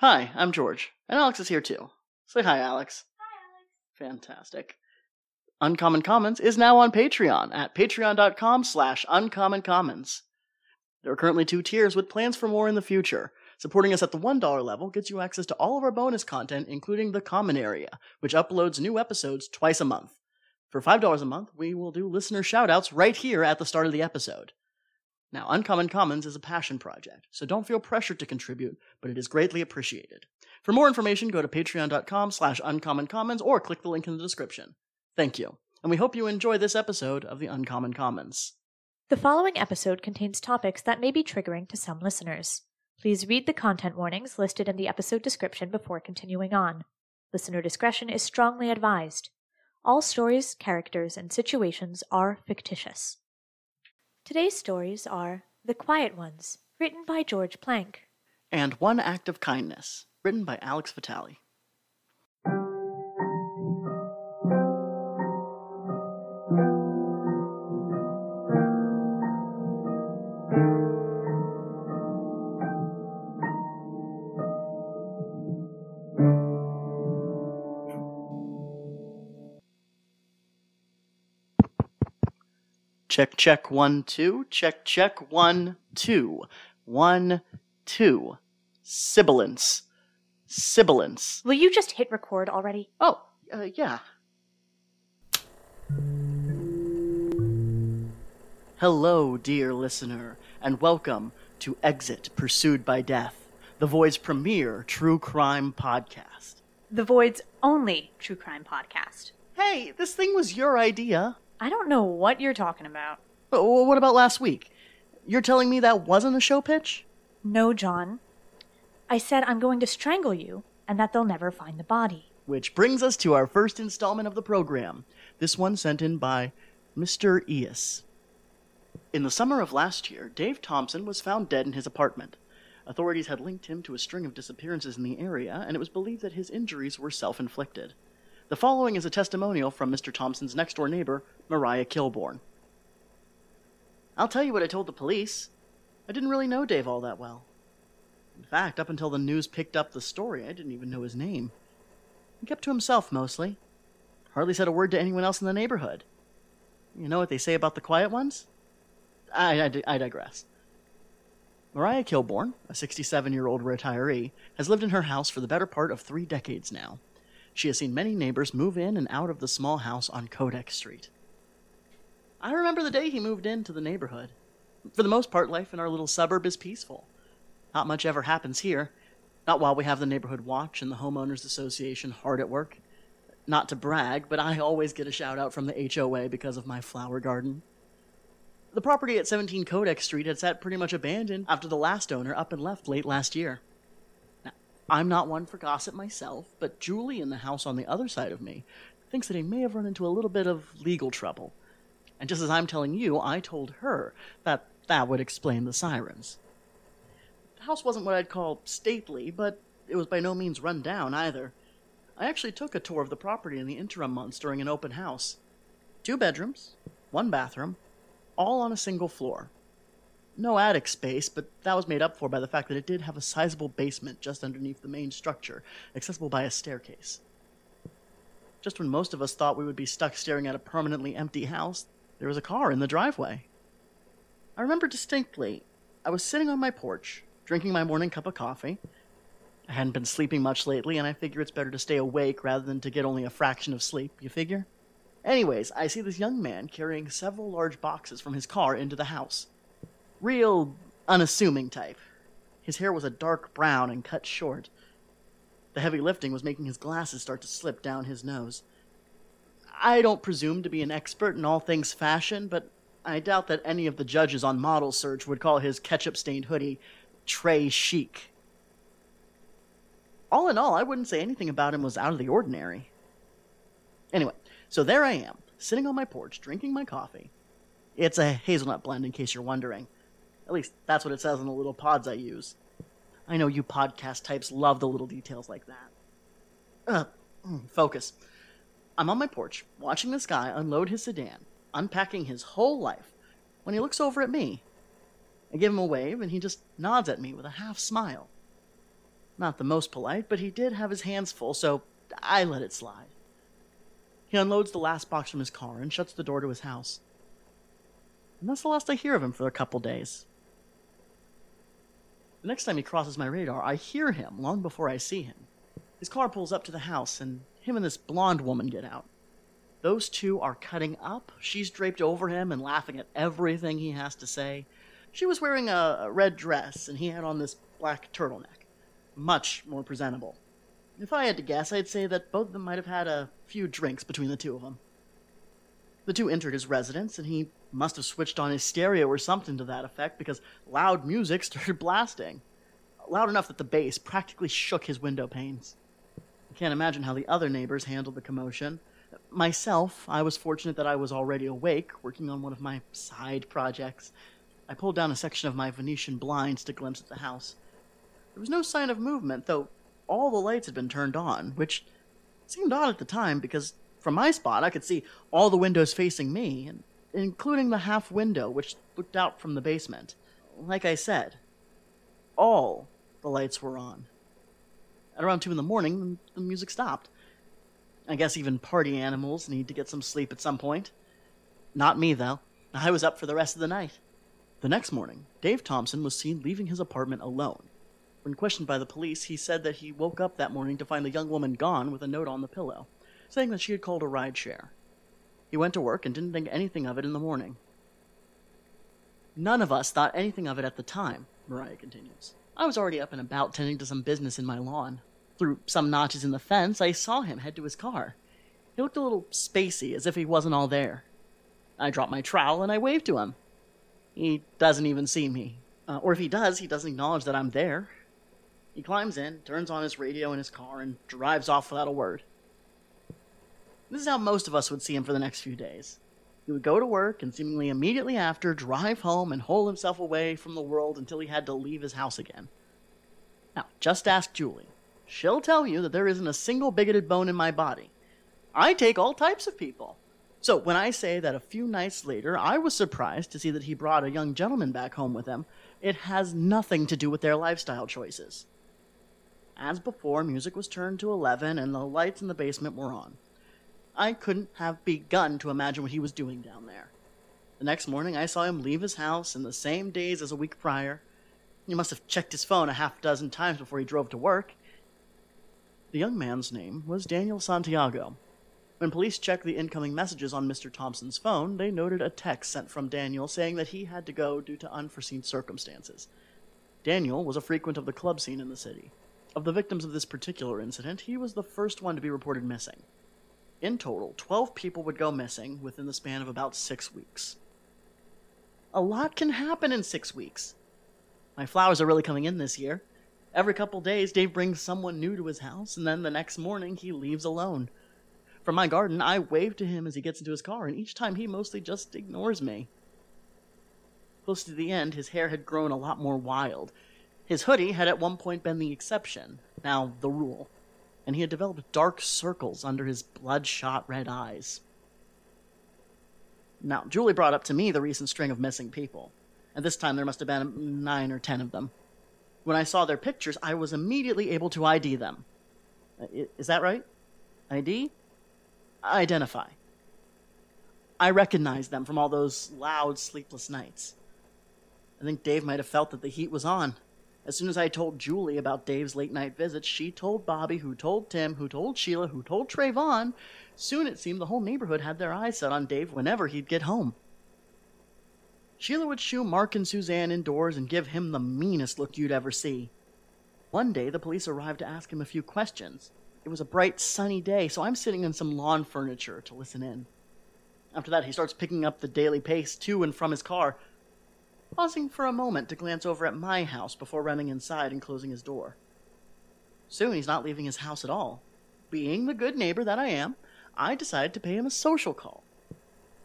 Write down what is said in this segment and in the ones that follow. Hi, I'm George, and Alex is here too. Say hi, Alex. Hi, Alex. Fantastic. Uncommon Commons is now on Patreon at patreon.com/uncommoncommons. There are currently 2 tiers with plans for more in the future. Supporting us at the $1 level gets you access to all of our bonus content, including the Common Area, which uploads new episodes twice a month. For $5 a month, we will do listener shoutouts right here at the start of the episode. Now, Uncommon Commons is a passion project, so don't feel pressured to contribute, but it is greatly appreciated. For more information, go to patreon.com/uncommoncommons or click the link in the description. Thank you, and we hope you enjoy this episode of the Uncommon Commons. The following episode contains topics that may be triggering to some listeners. Please read the content warnings listed in the episode description before continuing on. Listener discretion is strongly advised. All stories, characters, and situations are fictitious. Today's stories are The Quiet Ones, written by George Plank, and One Act of Kindness, written by Alex Vitali. Check, check, 1, 2. Check, check, 1, 2. 1, 2. Sibilance. Sibilance. Will you just hit record already? Oh, yeah. Hello, dear listener, and welcome to Exit Pursued by Death, the Void's premier true crime podcast. The Void's only true crime podcast. Hey, this thing was your idea. I don't know what you're talking about. What about last week? You're telling me that wasn't a show pitch? No, John. I said I'm going to strangle you, and that they'll never find the body. Which brings us to our first installment of the program. This one sent in by Mr. Eas. In the summer of last year, Dave Thompson was found dead in his apartment. Authorities had linked him to a string of disappearances in the area, and it was believed that his injuries were self-inflicted. The following is a testimonial from Mr. Thompson's next-door neighbor, Mariah Kilbourne. I'll tell you what I told the police. I didn't really know Dave all that well. In fact, up until the news picked up the story, I didn't even know his name. He kept to himself, mostly. Hardly said a word to anyone else in the neighborhood. You know what they say about the quiet ones? I digress. Mariah Kilbourne, a 67-year-old retiree, has lived in her house for the better part of 3 decades now. She has seen many neighbors move in and out of the small house on Codex Street. I remember the day he moved into the neighborhood. For the most part, life in our little suburb is peaceful. Not much ever happens here. Not while we have the neighborhood watch and the homeowners association hard at work. Not to brag, but I always get a shout out from the HOA because of my flower garden. The property at 17 Codex Street had sat pretty much abandoned after the last owner up and left late last year. I'm not one for gossip myself, but Julie in the house on the other side of me thinks that he may have run into a little bit of legal trouble. And just as I'm telling you, I told her that that would explain the sirens. The house wasn't what I'd call stately, but it was by no means run down either. I actually took a tour of the property in the interim months during an open house. 2 bedrooms, 1 bathroom, all on a single floor. No attic space, but that was made up for by the fact that it did have a sizable basement just underneath the main structure, accessible by a staircase. Just when most of us thought we would be stuck staring at a permanently empty house, there was a car in the driveway. I remember distinctly, I was sitting on my porch, drinking my morning cup of coffee. I hadn't been sleeping much lately, and I figure it's better to stay awake rather than to get only a fraction of sleep, you figure? Anyways, I see this young man carrying several large boxes from his car into the house. Real unassuming type. His hair was a dark brown and cut short. The heavy lifting was making his glasses start to slip down his nose. I don't presume to be an expert in all things fashion, but I doubt that any of the judges on Model Search would call his ketchup-stained hoodie très chic. All in all, I wouldn't say anything about him was out of the ordinary. Anyway, so there I am, sitting on my porch, drinking my coffee. It's a hazelnut blend, in case you're wondering. At least, that's what it says on the little pods I use. I know you podcast types love the little details like that. Focus. I'm on my porch, watching this guy unload his sedan, unpacking his whole life, when he looks over at me. I give him a wave, and he just nods at me with a half smile. Not the most polite, but he did have his hands full, so I let it slide. He unloads the last box from his car and shuts the door to his house. And that's the last I hear of him for a couple days. The next time he crosses my radar, I hear him long before I see him. His car pulls up to the house, and him and this blonde woman get out. Those two are cutting up. She's draped over him and laughing at everything he has to say. She was wearing a red dress, and he had on this black turtleneck. Much more presentable. If I had to guess, I'd say that both of them might have had a few drinks between the two of them. The two entered his residence, and he must have switched on his stereo or something to that effect, because loud music started blasting. Loud enough that the bass practically shook his window panes. I can't imagine how the other neighbors handled the commotion. Myself, I was fortunate that I was already awake, working on one of my side projects. I pulled down a section of my Venetian blinds to glimpse at the house. There was no sign of movement, though all the lights had been turned on, which seemed odd at the time because from my spot I could see all the windows facing me, including the half window which looked out from the basement. Like I said, all the lights were on. At around 2 in the morning, the music stopped. I guess even party animals need to get some sleep at some point. Not me, though. I was up for the rest of the night. The next morning, Dave Thompson was seen leaving his apartment alone. When questioned by the police, he said that he woke up that morning to find the young woman gone with a note on the pillow, saying that she had called a rideshare. He went to work and didn't think anything of it in the morning. None of us thought anything of it at the time, Mariah continues. I was already up and about tending to some business in my lawn. Through some notches in the fence, I saw him head to his car. He looked a little spacey, as if he wasn't all there. I dropped my trowel and I waved to him. He doesn't even see me. Or if he does, he doesn't acknowledge that I'm there. He climbs in, turns on his radio in his car, and drives off without a word. This is how most of us would see him for the next few days. He would go to work and seemingly immediately after drive home and hole himself away from the world until he had to leave his house again. Now, just ask Julie. She'll tell you that there isn't a single bigoted bone in my body. I take all types of people. So when I say that a few nights later I was surprised to see that he brought a young gentleman back home with him, it has nothing to do with their lifestyle choices. As before, music was turned to 11 and the lights in the basement were on. I couldn't have begun to imagine what he was doing down there. The next morning I saw him leave his house in the same days as a week prior. He must have checked his phone a half dozen times before he drove to work. The young man's name was Daniel Santiago. When police checked the incoming messages on Mr. Thompson's phone, they noted a text sent from Daniel saying that he had to go due to unforeseen circumstances. Daniel was a frequent of the club scene in the city. Of the victims of this particular incident, he was the first one to be reported missing. In total, 12 people would go missing within the span of about 6 weeks. A lot can happen in 6 weeks. My flowers are really coming in this year. Every couple days, Dave brings someone new to his house, and then the next morning he leaves alone. From my garden, I wave to him as he gets into his car, and each time he mostly just ignores me. Close to the end, his hair had grown a lot more wild. His hoodie had at one point been the exception, now the rule, and he had developed dark circles under his bloodshot red eyes. Now, Julie brought up to me the recent string of missing people, and this time there must have been 9 or 10 of them. When I saw their pictures, I was immediately able to ID them. Is that right? ID? Identify. I recognized them from all those loud, sleepless nights. I think Dave might have felt that the heat was on. As soon as I told Julie about Dave's late-night visits, she told Bobby, who told Tim, who told Sheila, who told Trayvon. Soon it seemed the whole neighborhood had their eyes set on Dave whenever he'd get home. Sheila would shoo Mark and Suzanne indoors and give him the meanest look you'd ever see. One day, the police arrived to ask him a few questions. It was a bright, sunny day, so I'm sitting on some lawn furniture to listen in. After that, he starts picking up the daily pace to and from his car, pausing for a moment to glance over at my house before running inside and closing his door. Soon he's not leaving his house at all. Being the good neighbor that I am, I decided to pay him a social call.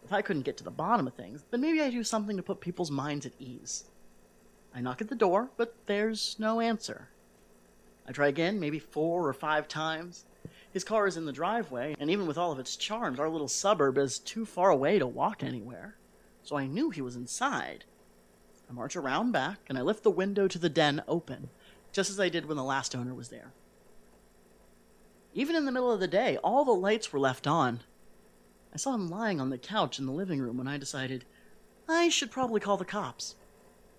If I couldn't get to the bottom of things, then maybe I do something to put people's minds at ease. I knock at the door, but there's no answer. I try again, maybe 4 or 5 times. His car is in the driveway, and even with all of its charms, our little suburb is too far away to walk anywhere. So I knew he was inside. I march around back, and I lift the window to the den open. just as I did when the last owner was there. Even in the middle of the day, all the lights were left on. I saw him lying on the couch in the living room when I decided I should probably call the cops.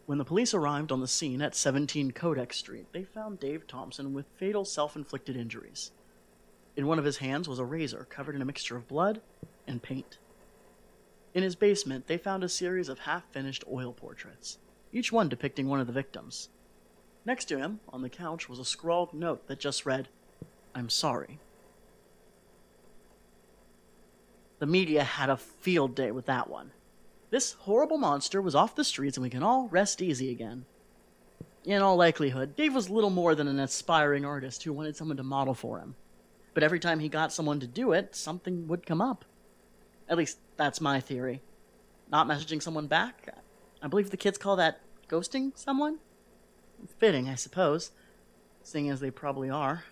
When the police arrived on the scene at 17 Codex Street, they found Dave Thompson with fatal self-inflicted injuries. In one of his hands was a razor covered in a mixture of blood and paint. In his basement, they found a series of half-finished oil portraits, each one depicting one of the victims. Next to him, on the couch, was a scrawled note that just read, "I'm sorry." The media had a field day with that one. This horrible monster was off the streets and we can all rest easy again. In all likelihood, Dave was little more than an aspiring artist who wanted someone to model for him. But every time he got someone to do it, something would come up. At least, that's my theory. Not messaging someone back? I believe the kids call that ghosting someone? Fitting, I suppose, seeing as they probably are.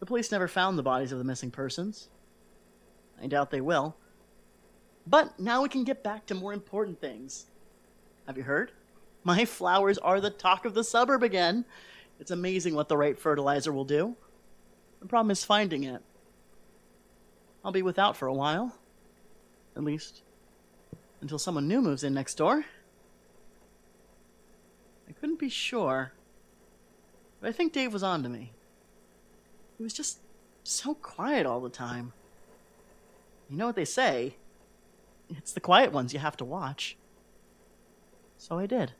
The police never found the bodies of the missing persons. I doubt they will. But now we can get back to more important things. Have you heard? My flowers are the talk of the suburb again. It's amazing what the right fertilizer will do. The problem is finding it. I'll be without for a while. At least, until someone new moves in next door. I couldn't be sure, but I think Dave was on to me. He was just so quiet all the time. You know what they say, it's the quiet ones you have to watch. So I did.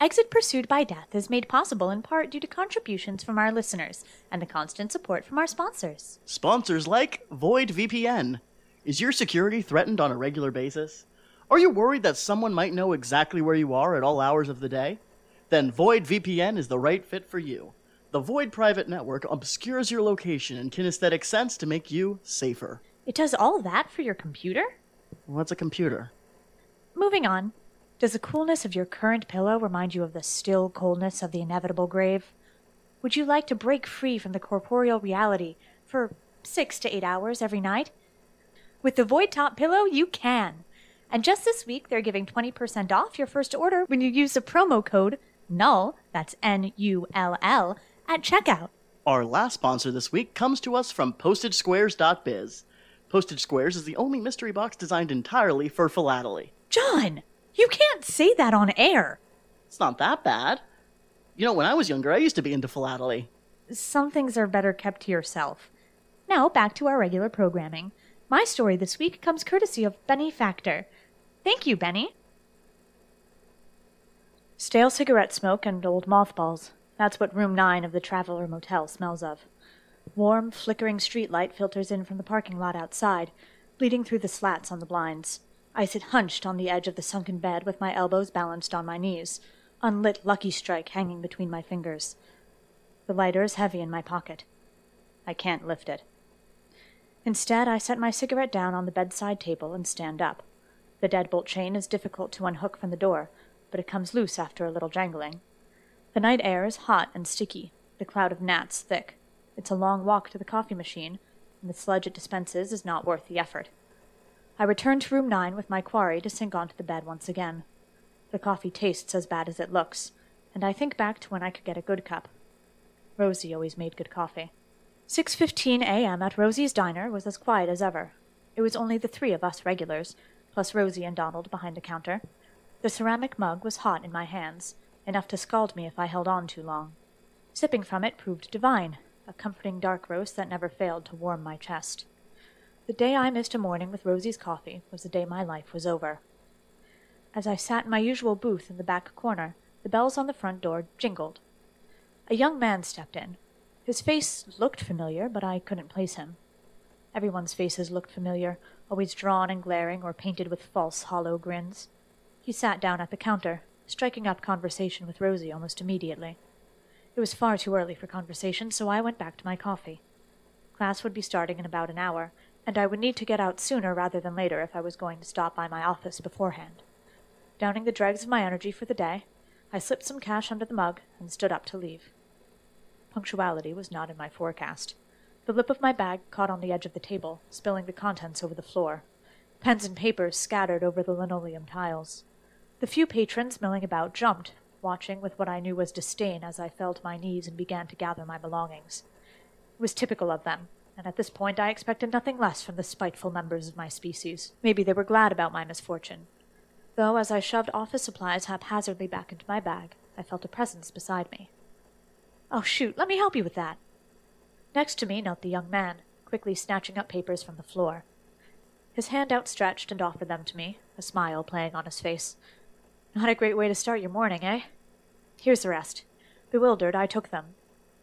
Exit Pursued by Death is made possible in part due to contributions from our listeners and the constant support from our sponsors. Sponsors like Void VPN. Is your security threatened on a regular basis? Are you worried that someone might know exactly where you are at all hours of the day? Then Void VPN is the right fit for you. The Void private network obscures your location in kinesthetic sense to make you safer. It does all that for your computer? What's a computer? Moving on. Does the coolness of your current pillow remind you of the still coldness of the inevitable grave? Would you like to break free from the corporeal reality for 6 to 8 hours every night? With the Void Top Pillow, you can. And just this week, they're giving 20% off your first order when you use the promo code NULL, that's N-U-L-L, at checkout. Our last sponsor this week comes to us from PostageSquares.biz. Postage Squares is the only mystery box designed entirely for philately. John! You can't say that on air. It's not that bad. You know, when I was younger, I used to be into philately. Some things are better kept to yourself. Now, back to our regular programming. My story this week comes courtesy of Benny Factor. Thank you, Benny. Stale cigarette smoke and old mothballs. That's what Room 9 of the Traveler Motel smells of. Warm, flickering streetlight filters in from the parking lot outside, bleeding through the slats on the blinds. I sit hunched on the edge of the sunken bed with my elbows balanced on my knees, unlit Lucky Strike hanging between my fingers. The lighter is heavy in my pocket. I can't lift it. Instead, I set my cigarette down on the bedside table and stand up. The deadbolt chain is difficult to unhook from the door, but it comes loose after a little jangling. The night air is hot and sticky, the cloud of gnats thick. It's a long walk to the coffee machine, and the sludge it dispenses is not worth the effort. I return to Room 9 with my quarry to sink onto the bed once again. The coffee tastes as bad as it looks, and I think back to when I could get a good cup. Rosie always made good coffee. 6:15 a.m. at Rosie's Diner was as quiet as ever. It was only the three of us regulars, plus Rosie and Donald behind the counter. The ceramic mug was hot in my hands, enough to scald me if I held on too long. Sipping from it proved divine, a comforting dark roast that never failed to warm my chest. The day I missed a morning with Rosie's coffee was the day my life was over. As I sat in my usual booth in the back corner, the bells on the front door jingled. A young man stepped in. His face looked familiar, but I couldn't place him. Everyone's faces looked familiar, always drawn and glaring or painted with false, hollow grins. He sat down at the counter, striking up conversation with Rosie almost immediately. It was far too early for conversation, so I went back to my coffee. Class would be starting in about an hour, and I would need to get out sooner rather than later if I was going to stop by my office beforehand. Downing the dregs of my energy for the day, I slipped some cash under the mug and stood up to leave. Punctuality was not in my forecast. The lip of my bag caught on the edge of the table, spilling the contents over the floor. Pens and papers scattered over the linoleum tiles. The few patrons milling about jumped, watching with what I knew was disdain as I fell to my knees and began to gather my belongings. It was typical of them, and at this point I expected nothing less from the spiteful members of my species. Maybe they were glad about my misfortune. Though as I shoved office supplies haphazardly back into my bag, I felt a presence beside me. "Oh, shoot, let me help you with that." Next to me knelt the young man, quickly snatching up papers from the floor. His hand outstretched and offered them to me, a smile playing on his face. "Not a great way to start your morning, eh? Here's the rest." Bewildered, I took them.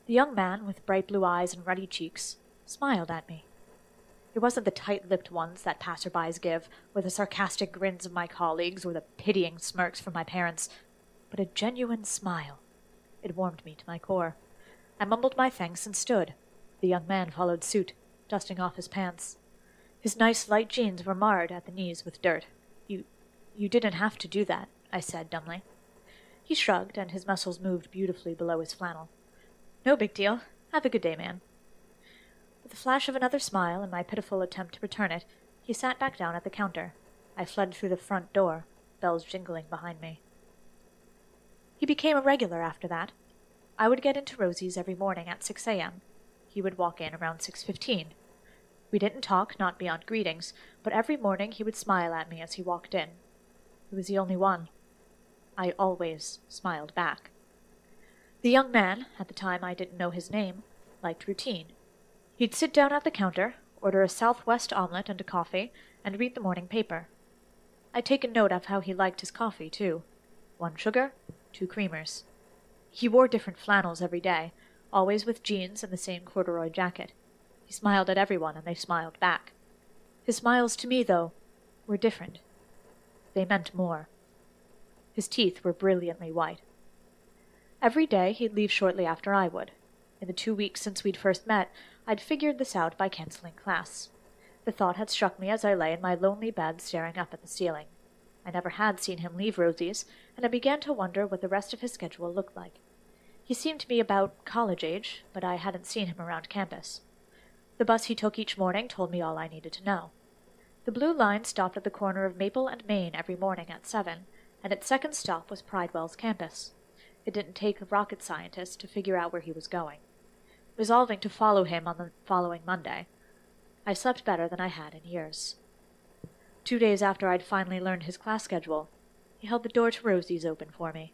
The young man, with bright blue eyes and ruddy cheeks, smiled at me. It wasn't the tight-lipped ones that passerbys give, or the sarcastic grins of my colleagues, or the pitying smirks from my parents, but a genuine smile. It warmed me to my core. I mumbled my thanks and stood. The young man followed suit, dusting off his pants. His nice light jeans were marred at the knees with dirt. You didn't have to do that," I said dumbly. He shrugged, and his muscles moved beautifully below his flannel. "No big deal. Have a good day, man." With a flash of another smile and my pitiful attempt to return it, he sat back down at the counter. I fled through the front door, bells jingling behind me. He became a regular after that. I would get into Rosie's every morning at 6 a.m. He would walk in around 6:15. We didn't talk, not beyond greetings, but every morning he would smile at me as he walked in. He was the only one. I always smiled back. The young man, at the time I didn't know his name, liked routine. He'd sit down at the counter, order a Southwest omelet and a coffee, and read the morning paper. I'd taken note of how he liked his coffee, too. 1 sugar, 2 creamers. He wore different flannels every day, always with jeans and the same corduroy jacket. He smiled at everyone, and they smiled back. His smiles to me, though, were different. They meant more. His teeth were brilliantly white. Every day he'd leave shortly after I would. In the 2 weeks since we'd first met, I'd figured this out by canceling class. The thought had struck me as I lay in my lonely bed staring up at the ceiling. I never had seen him leave Rosie's, and I began to wonder what the rest of his schedule looked like. He seemed to be about college age, but I hadn't seen him around campus. The bus he took each morning told me all I needed to know. The blue line stopped at the corner of Maple and Main every morning at 7, and its second stop was Pridewell's campus. It didn't take a rocket scientist to figure out where he was going. Resolving to follow him on the following Monday, I slept better than I had in years. 2 days after I'd finally learned his class schedule, he held the door to Rosie's open for me.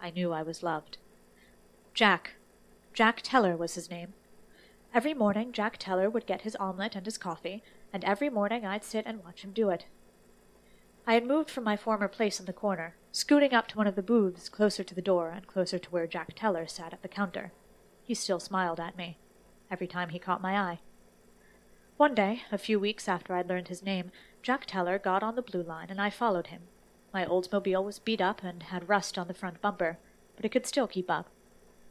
I knew I was loved. Jack Teller was his name. Every morning, Jack Teller would get his omelet and his coffee, and every morning I'd sit and watch him do it. I had moved from my former place in the corner, scooting up to one of the booths closer to the door and closer to where Jack Teller sat at the counter. He still smiled at me, every time he caught my eye. One day, a few weeks after I'd learned his name, Jack Teller got on the blue line and I followed him. My Oldsmobile was beat up and had rust on the front bumper, but it could still keep up.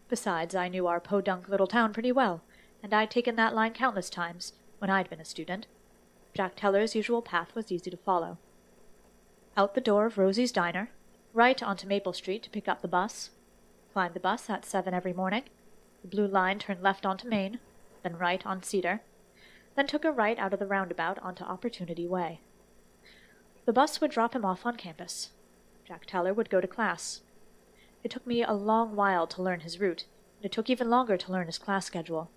Besides, I knew our podunk little town pretty well, and I'd taken that line countless times, when I'd been a student. Jack Teller's usual path was easy to follow. Out the door of Rosie's Diner, right onto Maple Street to pick up the bus, climbed the bus at 7 every morning, the blue line turned left onto Main, then right on Cedar, then took a right out of the roundabout onto Opportunity Way. The bus would drop him off on campus. Jack Teller would go to class. It took me a long while to learn his route, and it took even longer to learn his class schedule.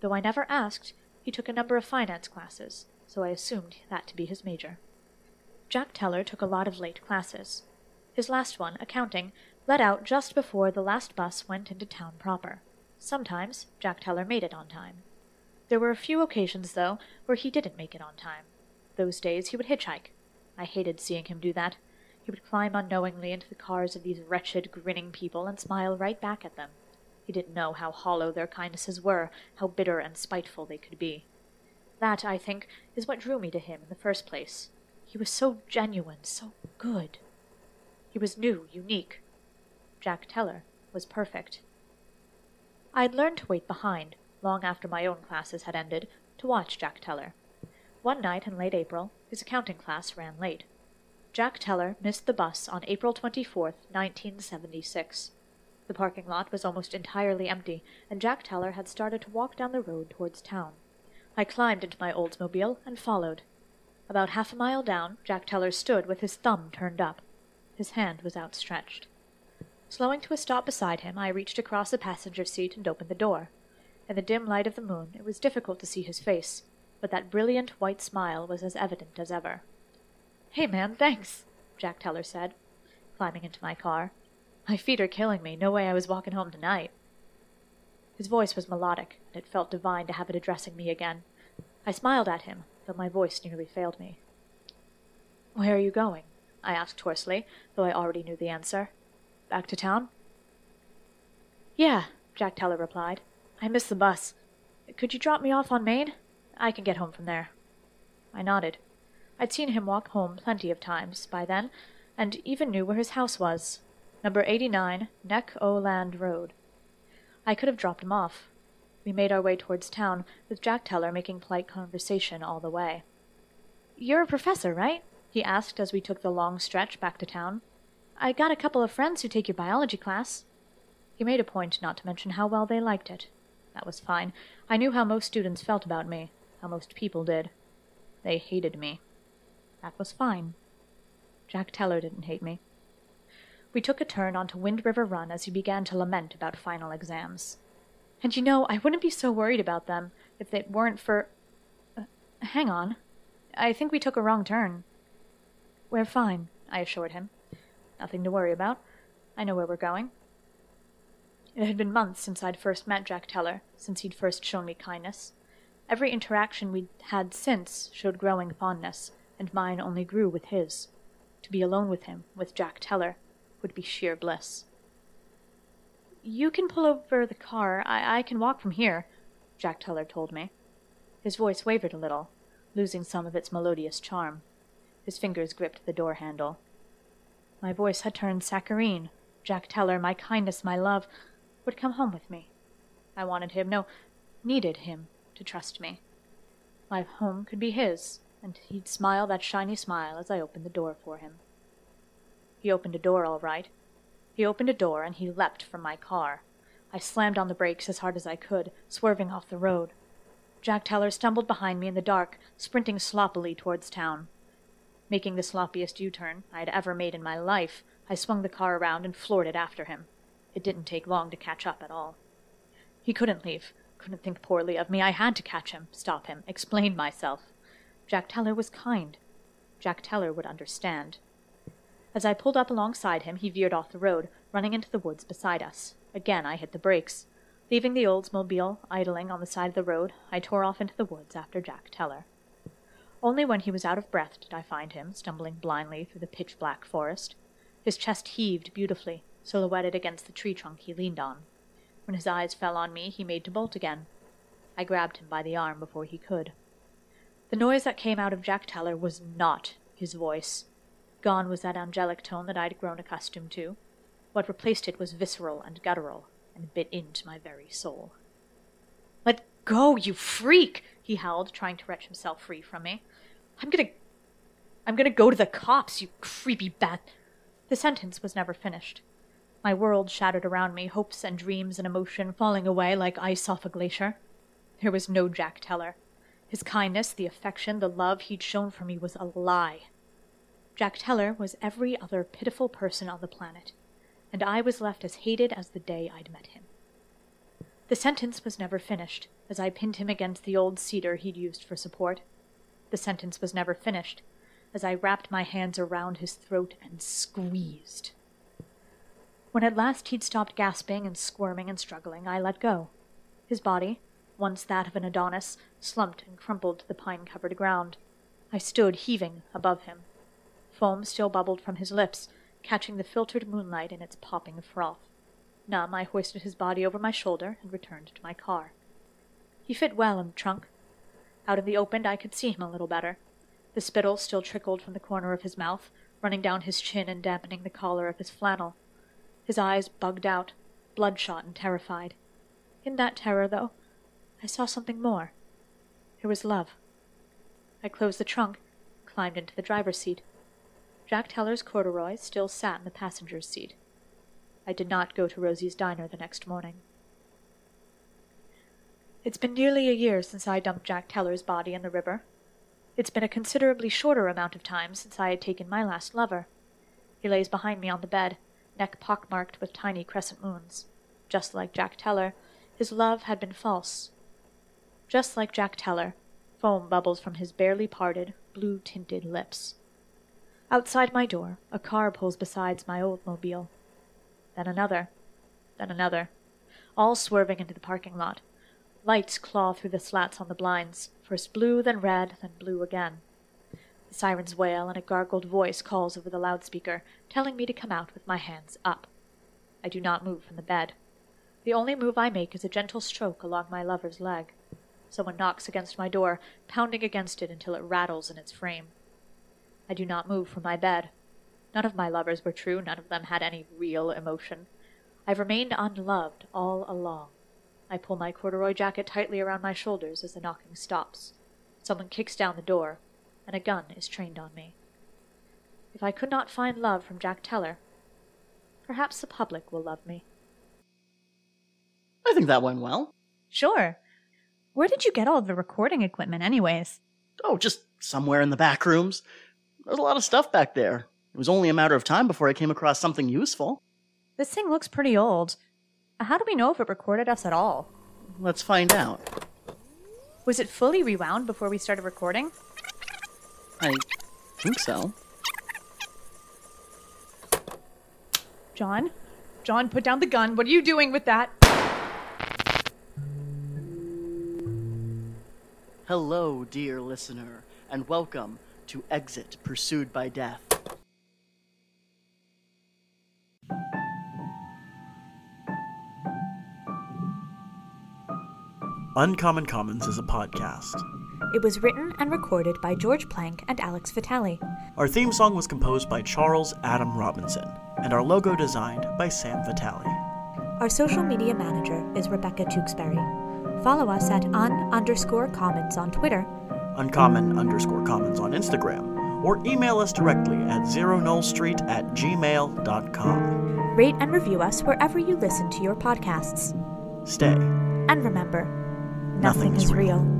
Though I never asked, he took a number of finance classes, so I assumed that to be his major. Jack Teller took a lot of late classes. His last one, accounting, let out just before the last bus went into town proper. Sometimes Jack Teller made it on time. There were a few occasions, though, where he didn't make it on time. Those days he would hitchhike. I hated seeing him do that. He would climb unknowingly into the cars of these wretched, grinning people and smile right back at them. He didn't know how hollow their kindnesses were, how bitter and spiteful they could be. That, I think, is what drew me to him in the first place. He was so genuine, so good. He was new, unique. Jack Teller was perfect. I had learned to wait behind, long after my own classes had ended, to watch Jack Teller. One night in late April, his accounting class ran late. Jack Teller missed the bus on April 24th, 1976. The parking lot was almost entirely empty, and Jack Teller had started to walk down the road towards town. I climbed into my Oldsmobile and followed. About half a mile down, Jack Teller stood with his thumb turned up. His hand was outstretched. Slowing to a stop beside him, I reached across the passenger seat and opened the door. In the dim light of the moon, it was difficult to see his face, but that brilliant white smile was as evident as ever. "Hey, man, thanks," Jack Teller said, climbing into my car. "My feet are killing me. No way I was walking home tonight." His voice was melodic, and it felt divine to have it addressing me again. I smiled at him, though my voice nearly failed me. "Where are you going?" I asked hoarsely, though I already knew the answer. "Back to town?" "Yeah," Jack Teller replied. "I missed the bus. Could you drop me off on Main? I can get home from there." I nodded. I'd seen him walk home plenty of times by then, and even knew where his house was. Number 89, Neck O'Land Road. I could have dropped him off. We made our way towards town, with Jack Teller making polite conversation all the way. "You're a professor, right?" he asked as we took the long stretch back to town. "I got a couple of friends who take your biology class." He made a point not to mention how well they liked it. That was fine. I knew how most students felt about me, how most people did. They hated me. That was fine. Jack Teller didn't hate me. We took a turn onto Wind River Run as he began to lament about final exams. "And you know, I wouldn't be so worried about them if it weren't for... hang on. I think we took a wrong turn." "We're fine," I assured him. "Nothing to worry about. I know where we're going." It had been months since I'd first met Jack Teller, since he'd first shown me kindness. Every interaction we'd had since showed growing fondness, and mine only grew with his. To be alone with him, with Jack Teller, would be sheer bliss. "You can pull over the car. I can walk from here," Jack Teller told me. His voice wavered a little, losing some of its melodious charm. His fingers gripped the door handle. My voice had turned saccharine. Jack Teller, my kindness, my love, would come home with me. I wanted him, no, needed him, to trust me. My home could be his, and he'd smile that shiny smile as I opened the door for him. He opened a door, all right. He opened a door, and he leapt from my car. I slammed on the brakes as hard as I could, swerving off the road. Jack Teller stumbled behind me in the dark, sprinting sloppily towards town. Making the sloppiest U-turn I had ever made in my life, I swung the car around and floored it after him. It didn't take long to catch up at all. He couldn't leave, couldn't think poorly of me. I had to catch him, stop him, explain myself. Jack Teller was kind. Jack Teller would understand. As I pulled up alongside him, he veered off the road, running into the woods beside us. Again, I hit the brakes. Leaving the Oldsmobile idling on the side of the road, I tore off into the woods after Jack Teller. Only when he was out of breath did I find him, stumbling blindly through the pitch-black forest. His chest heaved beautifully, silhouetted against the tree trunk he leaned on. When his eyes fell on me, he made to bolt again. I grabbed him by the arm before he could. The noise that came out of Jack Teller was not his voice. Gone was that angelic tone that I'd grown accustomed to. What replaced it was visceral and guttural, and bit into my very soul. "Let go, you freak!" he howled, trying to wrench himself free from me. I'm gonna go to the cops, you creepy bat—" The sentence was never finished. My world shattered around me, hopes and dreams and emotion falling away like ice off a glacier. There was no Jack Teller. His kindness, the affection, the love he'd shown for me was a lie. Jack Teller was every other pitiful person on the planet, and I was left as hated as the day I'd met him. The sentence was never finished, as I pinned him against the old cedar he'd used for support. The sentence was never finished, as I wrapped my hands around his throat and squeezed. When at last he'd stopped gasping and squirming and struggling, I let go. His body, once that of an Adonis, slumped and crumpled to the pine-covered ground. I stood heaving above him. Foam still bubbled from his lips, catching the filtered moonlight in its popping froth. Numb, I hoisted his body over my shoulder and returned to my car. He fit well in the trunk. Out in the open, I could see him a little better. The spittle still trickled from the corner of his mouth, running down his chin and dampening the collar of his flannel. His eyes bugged out, bloodshot and terrified. In that terror, though, I saw something more. There was love. I closed the trunk, climbed into the driver's seat. Jack Teller's corduroy still sat in the passenger's seat. I did not go to Rosie's Diner the next morning. It's been nearly a year since I dumped Jack Teller's body in the river. It's been a considerably shorter amount of time since I had taken my last lover. He lays behind me on the bed, neck pockmarked with tiny crescent wounds. Just like Jack Teller, his love had been false. Just like Jack Teller, foam bubbled from his barely parted, blue-tinted lips. Outside my door, a car pulls besides my Oldsmobile. Then another, all swerving into the parking lot. Lights claw through the slats on the blinds, first blue, then red, then blue again. The sirens wail, and a gargled voice calls over the loudspeaker, telling me to come out with my hands up. I do not move from the bed. The only move I make is a gentle stroke along my lover's leg. Someone knocks against my door, pounding against it until it rattles in its frame. I do not move from my bed. None of my lovers were true, none of them had any real emotion. I've remained unloved all along. I pull my corduroy jacket tightly around my shoulders as the knocking stops. Someone kicks down the door, and a gun is trained on me. If I could not find love from Jack Teller, perhaps the public will love me. I think that went well. Sure. Where did you get all the recording equipment anyways? Oh, just somewhere in the back rooms. There's a lot of stuff back there. It was only a matter of time before I came across something useful. This thing looks pretty old. How do we know if it recorded us at all? Let's find out. Was it fully rewound before we started recording? I think so. John? John, put down the gun. What are you doing with that? Hello, dear listener, and welcome to Exit Pursued by Death. Uncommon Commons is a podcast. It was written and recorded by George Plank and Alex Vitali. Our theme song was composed by Charles Adam Robinson, and our logo designed by Sam Vitale. Our social media manager is Rebecca Tewksbury. Follow us at un_commons on Twitter, uncommon_commons on Instagram, or email us directly at 0knollstreet@gmail.com. Rate and review us wherever you listen to your podcasts. Stay. And remember, nothing is real.